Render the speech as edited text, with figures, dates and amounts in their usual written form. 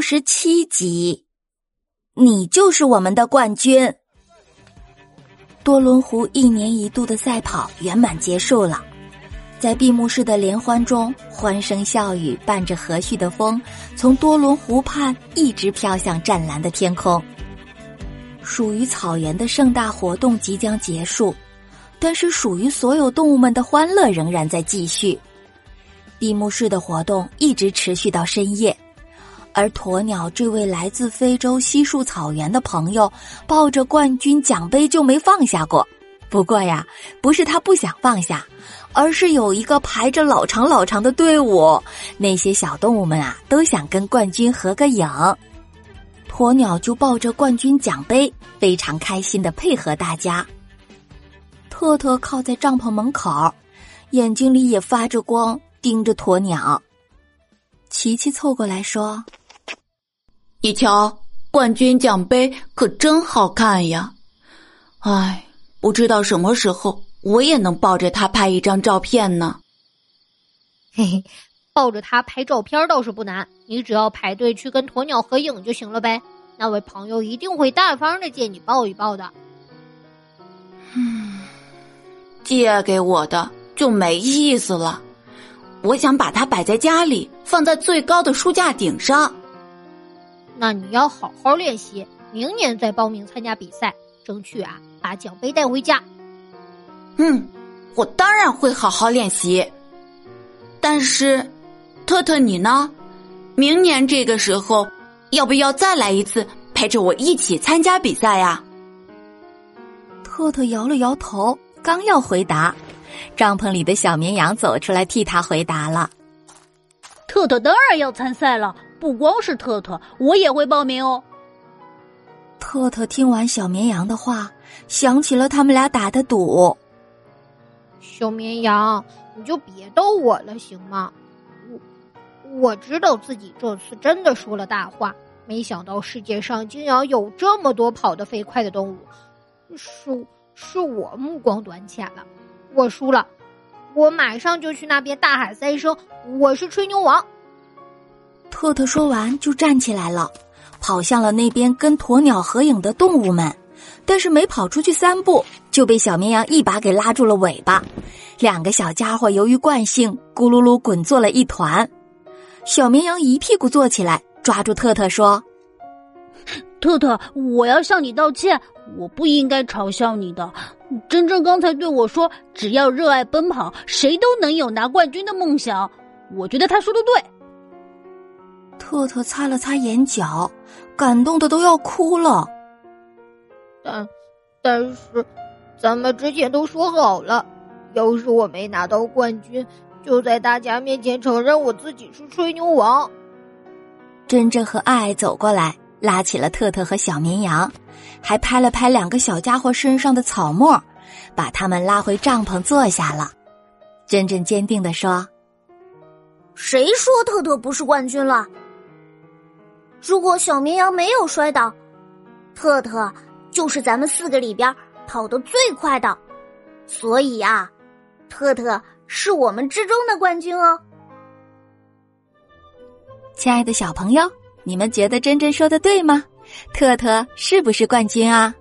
67集，你就是我们的冠军。多伦湖一年一度的赛跑圆满结束了，在闭幕式的联欢中，欢声笑语伴着和煦的风，从多伦湖畔一直飘向湛蓝的天空。属于草原的盛大活动即将结束，但是属于所有动物们的欢乐仍然在继续。闭幕式的活动一直持续到深夜，而鸵鸟这位来自非洲稀树草原的朋友抱着冠军奖杯就没放下过。不过呀，不是他不想放下，而是有一个排着老长老长的队伍，那些小动物们啊都想跟冠军合个影。鸵鸟就抱着冠军奖杯，非常开心地配合大家。特特靠在帐篷门口，眼睛里也发着光，盯着鸵鸟。琪琪凑过来说：“你瞧，冠军奖杯可真好看呀！哎，不知道什么时候我也能抱着它拍一张照片呢。”嘿嘿，抱着它拍照片倒是不难，你只要排队去跟鸵鸟合影就行了呗。那位朋友一定会大方的借你抱一抱的。借给我的就没意思了，我想把它摆在家里，放在最高的书架顶上。那你要好好练习，明年再报名参加比赛，争取啊把奖杯带回家。我当然会好好练习。但是特特你呢？明年这个时候要不要再来一次，陪着我一起参加比赛呀？特特摇了摇头，刚要回答，帐篷里的小绵羊走出来替他回答了：“特特当然要参赛了，不光是特特，我也会报名哦。”特特听完小绵羊的话，想起了他们俩打的赌。小绵羊，你就别逗我了，行吗？我知道自己这次真的说了大话，没想到世界上竟然有这么多跑得飞快的动物，是我目光短浅了。我输了，我马上就去那边大喊三声，我是吹牛王。特特说完就站起来了，跑向了那边跟鸵鸟合影的动物们，但是没跑出去三步，就被小绵羊一把给拉住了尾巴。两个小家伙由于惯性咕噜噜滚坐了一团。小绵羊一屁股坐起来，抓住特特说：“特特，我要向你道歉，我不应该嘲笑你的。珍珍刚才对我说，只要热爱奔跑，谁都能有拿冠军的梦想，我觉得他说的对。”特特擦了擦眼角，感动的都要哭了。但是咱们之前都说好了，要是我没拿到冠军，就在大家面前承认我自己是吹牛王。珍珍和爱爱走过来，拉起了特特和小绵羊，还拍了拍两个小家伙身上的草沫，把他们拉回帐篷坐下了。珍珍坚定地说：“谁说特特不是冠军了？如果小绵羊没有摔倒，特特就是咱们四个里边跑得最快的，所以啊，特特是我们之中的冠军哦。”亲爱的小朋友，你们觉得珍珍说的对吗？特特是不是冠军啊？